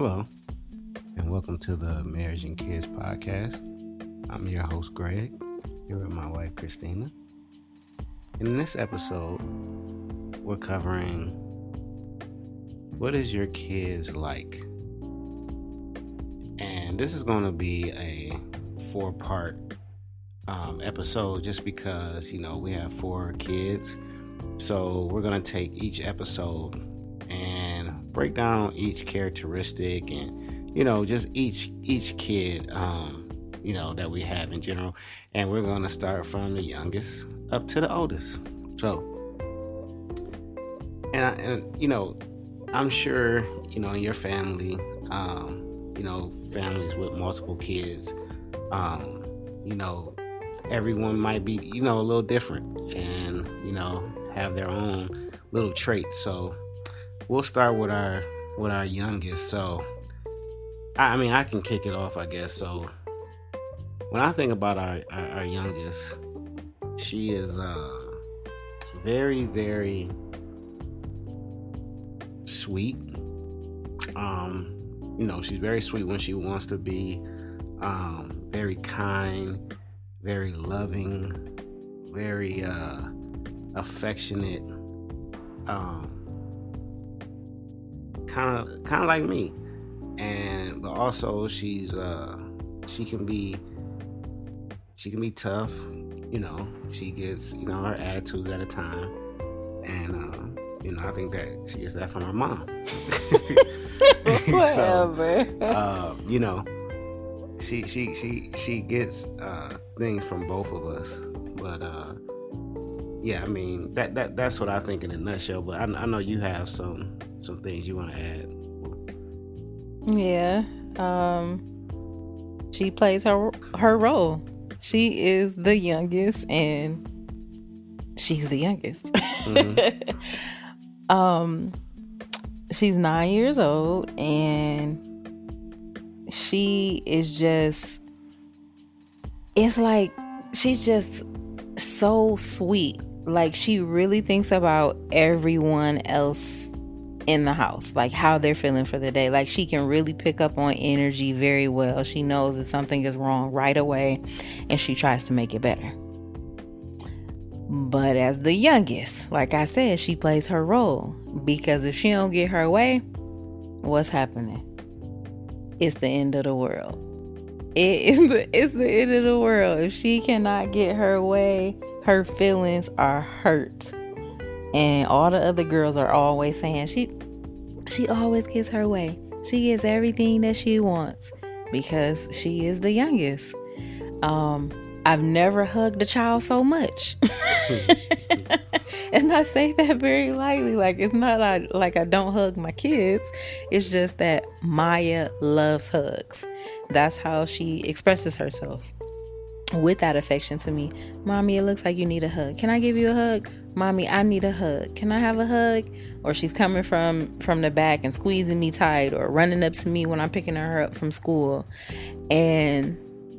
Hello, and welcome to the Marriage and Kids podcast. I'm your host, Greg, here with my wife, Christina. In this episode, we're covering what is your kids like? And this is going to be a 4-part episode just because, you know, we have 4 kids. So we're going to take each episode and break down each characteristic and, you know, just each kid, you know, that we have in general. And we're going to start from the youngest up to the oldest. So, and you know, I'm sure, you know, in your family, you know, families with multiple kids, you know, everyone might be, you know, a little different and, you know, have their own little traits. So we'll start with our youngest. So, I can kick it off, I guess. So when I think about our youngest, she is very, very sweet. You know, she's very sweet when she wants to be, very kind, very loving, very affectionate, kind of like me, and but also she's she can be tough. You know, she gets, you know, her attitudes at a time, and you know, I think that she gets that from her mom. Whatever. So, you know, she gets things from both of us, but yeah, I mean that's what I think in a nutshell. But I know you have some things you want to add. Yeah, she plays her role. She is the youngest, and she's the youngest. Mm-hmm. She's 9 years old, and she is just, it's like she's just so sweet. Like, she really thinks about everyone else in the house, like how they're feeling for the day. Like, she can really pick up on energy very well. She knows if something is wrong right away, and she tries to make it better. But as the youngest, like I said, she plays her role, because if she don't get her way, what's happening? It's the end of the world. It's the end of the world. If she cannot get her way, her feelings are hurt. And all the other girls are always saying she always gets her way. She gets everything that she wants because she is the youngest. I've never hugged a child so much. And I say that very lightly. Like, it's not like I don't hug my kids. It's just that Maya loves hugs. That's how she expresses herself, with that affection to me. Mommy, it looks like you need a hug. Can I give you a hug? Mommy, I need a hug. Can I have a hug? Or she's coming from the back and squeezing me tight, or running up to me when I'm picking her up from school. And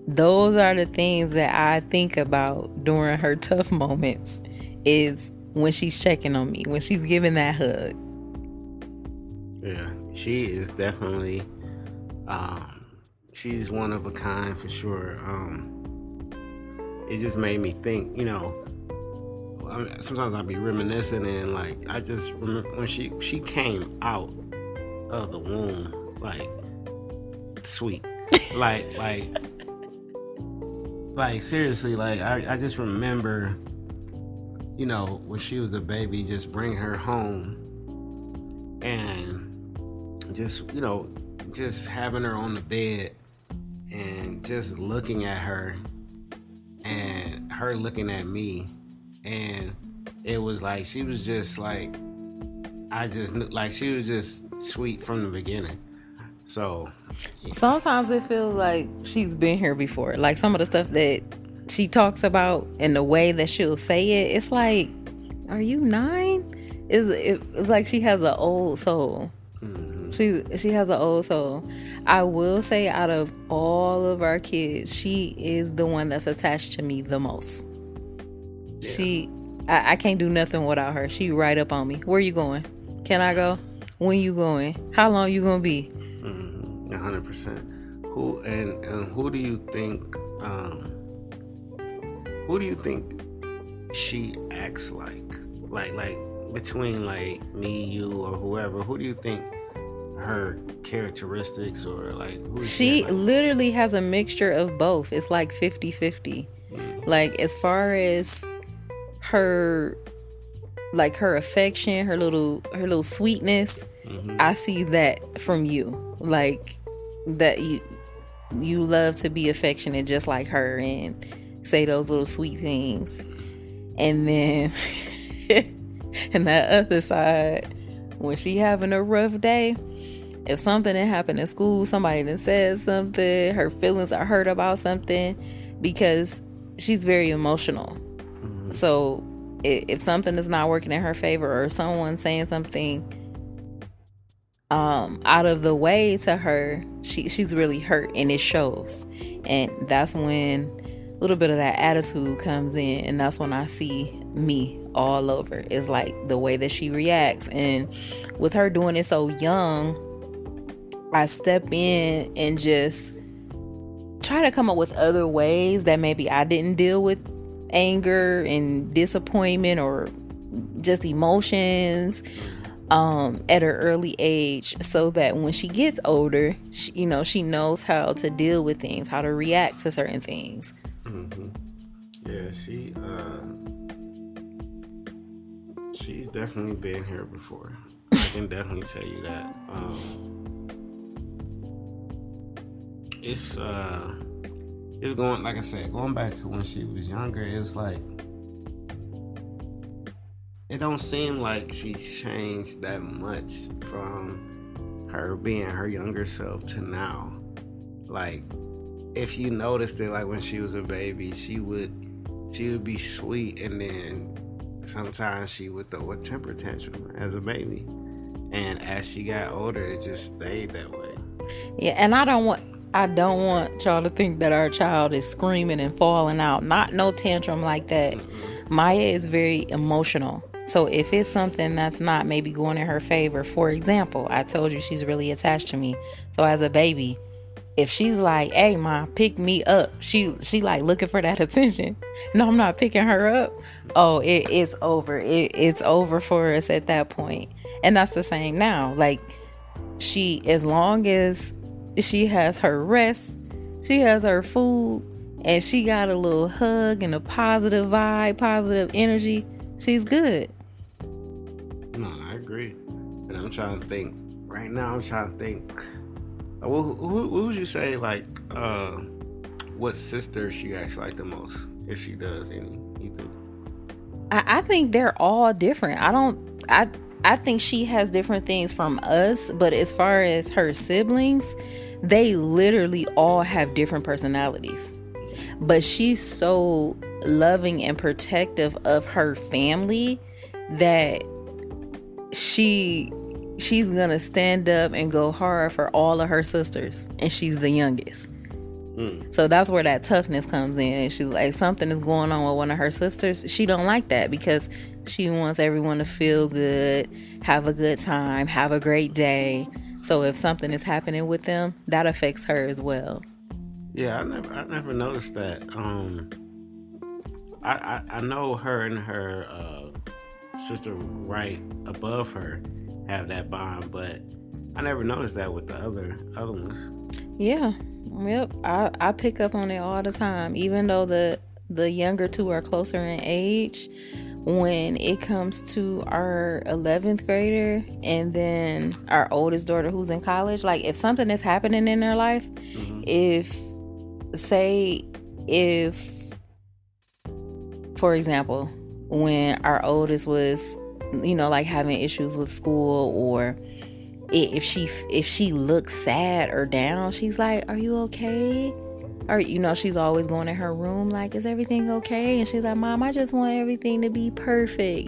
those are the things that I think about during her tough moments, is when she's checking on me, when she's giving that hug. Yeah, she is definitely, she's one of a kind for sure. It just made me think, you know, sometimes I'll be reminiscing, and like, I just remember when she came out of the womb, like, sweet. Like seriously, like I just remember, you know, when she was a baby, just bring her home and just, you know, just having her on the bed and just looking at her and her looking at me. And it was like, she was just like, I just knew, like, she was just sweet from the beginning. So yeah. Sometimes it feels like she's been here before. Like, some of the stuff that she talks about and the way that she'll say it, it's like, are you 9? It's like she has an old soul. Mm-hmm. She has an old soul. I will say, out of all of our kids, she is the one that's attached to me the most. Yeah. I can't do nothing without her. She right up on me. Where you going? Can I go? When you going? How long you gonna be? Mm-hmm. 100%. Who do you think she acts like? Like between like me, you, or whoever, who do you think her characteristics or like who is she like? Literally has a mixture of both. It's like 50-50. Like as far as her, like her affection, her little sweetness, mm-hmm. I see that from you. Like that you love to be affectionate just like her and say those little sweet things. And then and that other side, when she having a rough day, if something that happened in school, somebody that says something, her feelings are hurt about something, because she's very emotional. Mm-hmm. So if something is not working in her favor, or someone saying something out of the way to her, she's really hurt, and it shows. And that's when a little bit of that attitude comes in, and that's when I see me all over. It's like the way that she reacts, and with her doing it so young, I step in and just try to come up with other ways that maybe I didn't deal with anger and disappointment or just emotions at her early age, so that when she gets older, she knows how to deal with things, how to react to certain things. Mm-hmm. Yeah, she's definitely been here before. I can definitely tell you that. It's going, like I said, going back to when she was younger. It's like it don't seem like she's changed that much from her being her younger self to now. Like if you noticed it, like when she was a baby, she would be sweet, and then sometimes she would throw a temper tantrum as a baby. And as she got older, it just stayed that way. Yeah, and I don't want y'all to think that our child is screaming and falling out. Not no tantrum like that. Maya is very emotional. So if it's something that's not maybe going in her favor, for example, I told you she's really attached to me. So as a baby, if she's like, hey, Ma, pick me up, she like looking for that attention. No, I'm not picking her up. Oh, it's over. It's over for us at that point. And that's the same now. Like she, as long as she has her rest, she has her food, and she got a little hug and a positive vibe, positive energy, she's good. No, I agree. And I'm trying to think. Right now, I'm trying to think. Who would you say, like, what sister she acts like the most? If she does any, you think? I think they're all different. I think she has different things from us, but as far as her siblings, they literally all have different personalities. But she's so loving and protective of her family that she's gonna stand up and go hard for all of her sisters, and she's the youngest. So that's where that toughness comes in. And she's like, something is going on with one of her sisters, she don't like that, because she wants everyone to feel good, have a good time, have a great day. So if something is happening with them, that affects her as well. Yeah, I never noticed that. I know her and her sister right above her have that bond, but I never noticed that with the other ones. Yeah, yep. I pick up on it all the time, even though the younger two are closer in age. When it comes to our 11th grader and then our oldest daughter who's in college, like if something is happening in their life, mm-hmm. if for example, when our oldest was, like having issues with school, or if she looks sad or down, she's like, are you okay? Or, she's always going in her room like, is everything okay? And she's like, Mom, I just want everything to be perfect.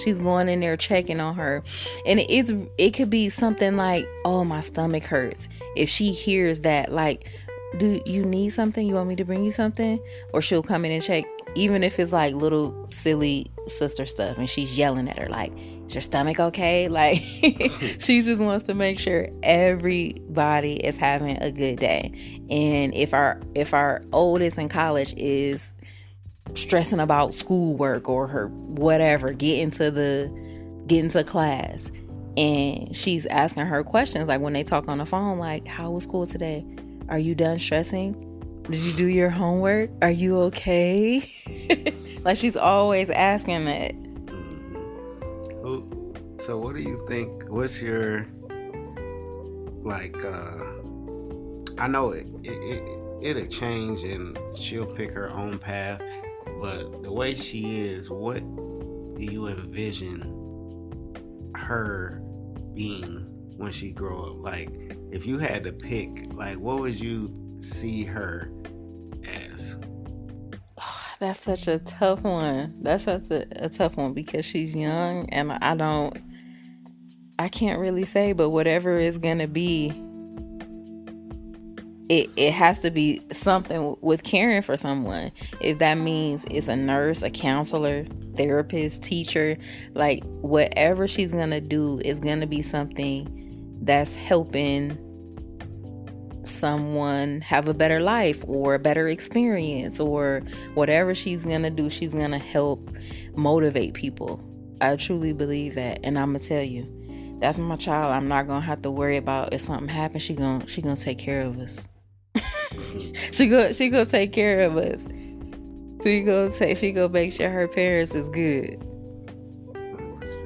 She's going in there checking on her. And it could be something like, oh, my stomach hurts. If she hears that, like, do you need something? You want me to bring you something? Or she'll come in and check even if it's like little silly sister stuff and she's yelling at her like, is your stomach okay? Like she just wants to make sure everybody is having a good day. And if our oldest in college is stressing about schoolwork or her whatever, get into class, and she's asking her questions, like when they talk on the phone, like, how was school today? Are you done stressing? Did you do your homework? Are you okay? Like, she's always asking that. So what do you think, what's your, like, I know it'll change and she'll pick her own path, but the way she is, what do you envision her being when she grow up? Like, if you had to pick, like, what would you see her as? Oh, that's such a tough one. That's such a tough one because she's young, and I can't really say, but whatever it's gonna be, it has to be something with caring for someone. If that means it's a nurse, a counselor, therapist, teacher, like whatever she's gonna do is gonna be something that's helping someone have a better life or a better experience, or whatever she's gonna do, she's gonna help motivate people. I truly believe that, and I'm gonna tell you, that's my child. I'm not gonna have to worry about if something happens. She gonna take care of us. she gonna take care of us. She gonna make sure her parents is good. 100%.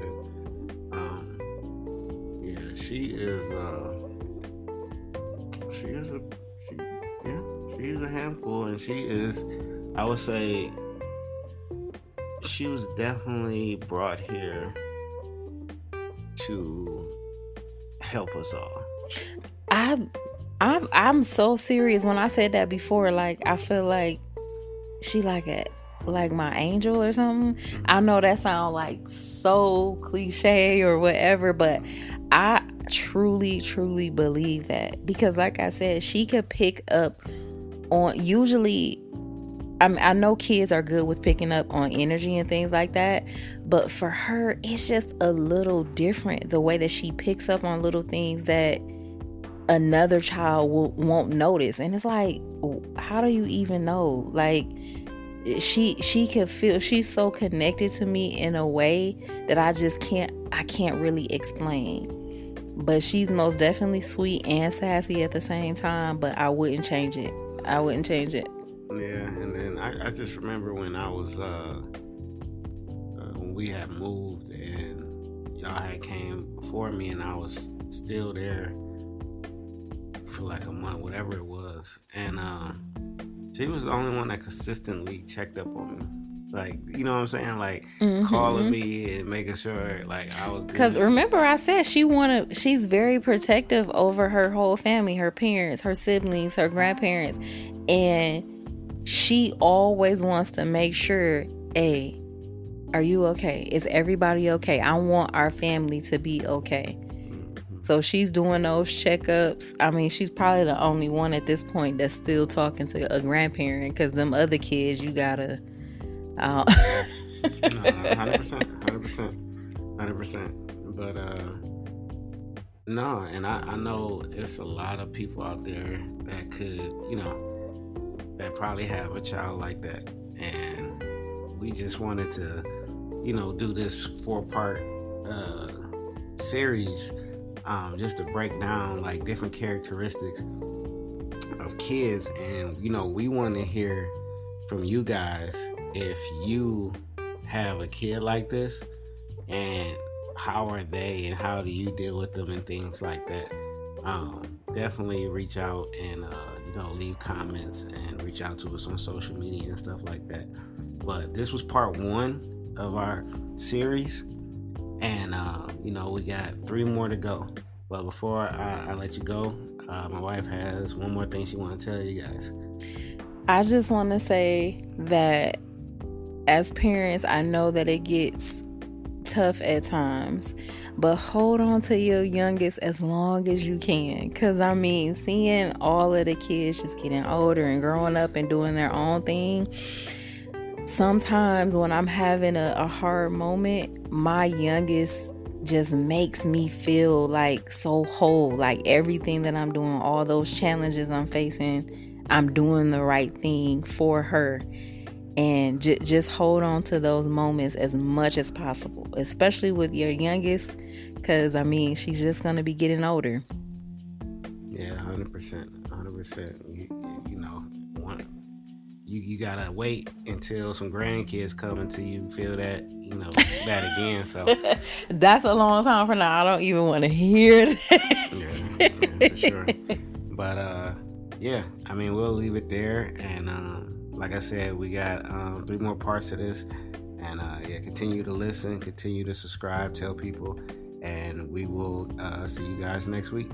Yeah, she is. She's a handful, and she is, I would say, she was definitely brought here to help us all. I'm so serious when I said that before. Like, I feel like she like my angel or something. Mm-hmm. I know that sounds like so cliche or whatever, but I truly believe that, because like I said, she could pick up on, usually, I know kids are good with picking up on energy and things like that, but for her, it's just a little different the way that she picks up on little things that another child won't notice. And it's like, how do you even know? Like, she can feel, she's so connected to me in a way that I can't really explain. But she's most definitely sweet and sassy at the same time, but I wouldn't change it. Yeah, and then I just remember when I was, when we had moved and y'all had came before me, and I was still there for like a month, whatever it was, and she was the only one that consistently checked up on me. Like, you know what I'm saying? Like, mm-hmm. Calling me and making sure, like, I was good. Because remember I said she's very protective over her whole family, her parents, her siblings, her grandparents. And she always wants to make sure, hey, are you okay? Is everybody okay? I want our family to be okay. Mm-hmm. So she's doing those checkups. I mean, she's probably the only one at this point that's still talking to a grandparent, because them other kids, you got to... Oh. No, 100%. But no, and I know it's a lot of people out there that could, you know, that probably have a child like that, and we just wanted to, you know, do this 4-part series, just to break down like different characteristics of kids, and you know, we want to hear from you guys. If you have a kid like this, and how are they, and how do you deal with them, and things like that, definitely reach out and you know, leave comments and reach out to us on social media and stuff like that. But this was part 1 of our series, and you know, we got 3 more to go. But before I let you go, my wife has one more thing she want to tell you guys. I just want to say that, as parents, I know that it gets tough at times, but hold on to your youngest as long as you can. Because, I mean, seeing all of the kids just getting older and growing up and doing their own thing, Sometimes when I'm having a hard moment, my youngest just makes me feel like so whole, like everything that I'm doing, all those challenges I'm facing, I'm doing the right thing for her. And just hold on to those moments as much as possible, especially with your youngest, because she's just going to be getting older. Yeah, 100%. You gotta wait until some grandkids come until you feel that, that again. So that's a long time from now. I don't even want to hear that. Yeah, for sure. But we'll leave it there. And like I said, we got 3 more parts to this. And continue to listen, continue to subscribe, tell people, and we will see you guys next week.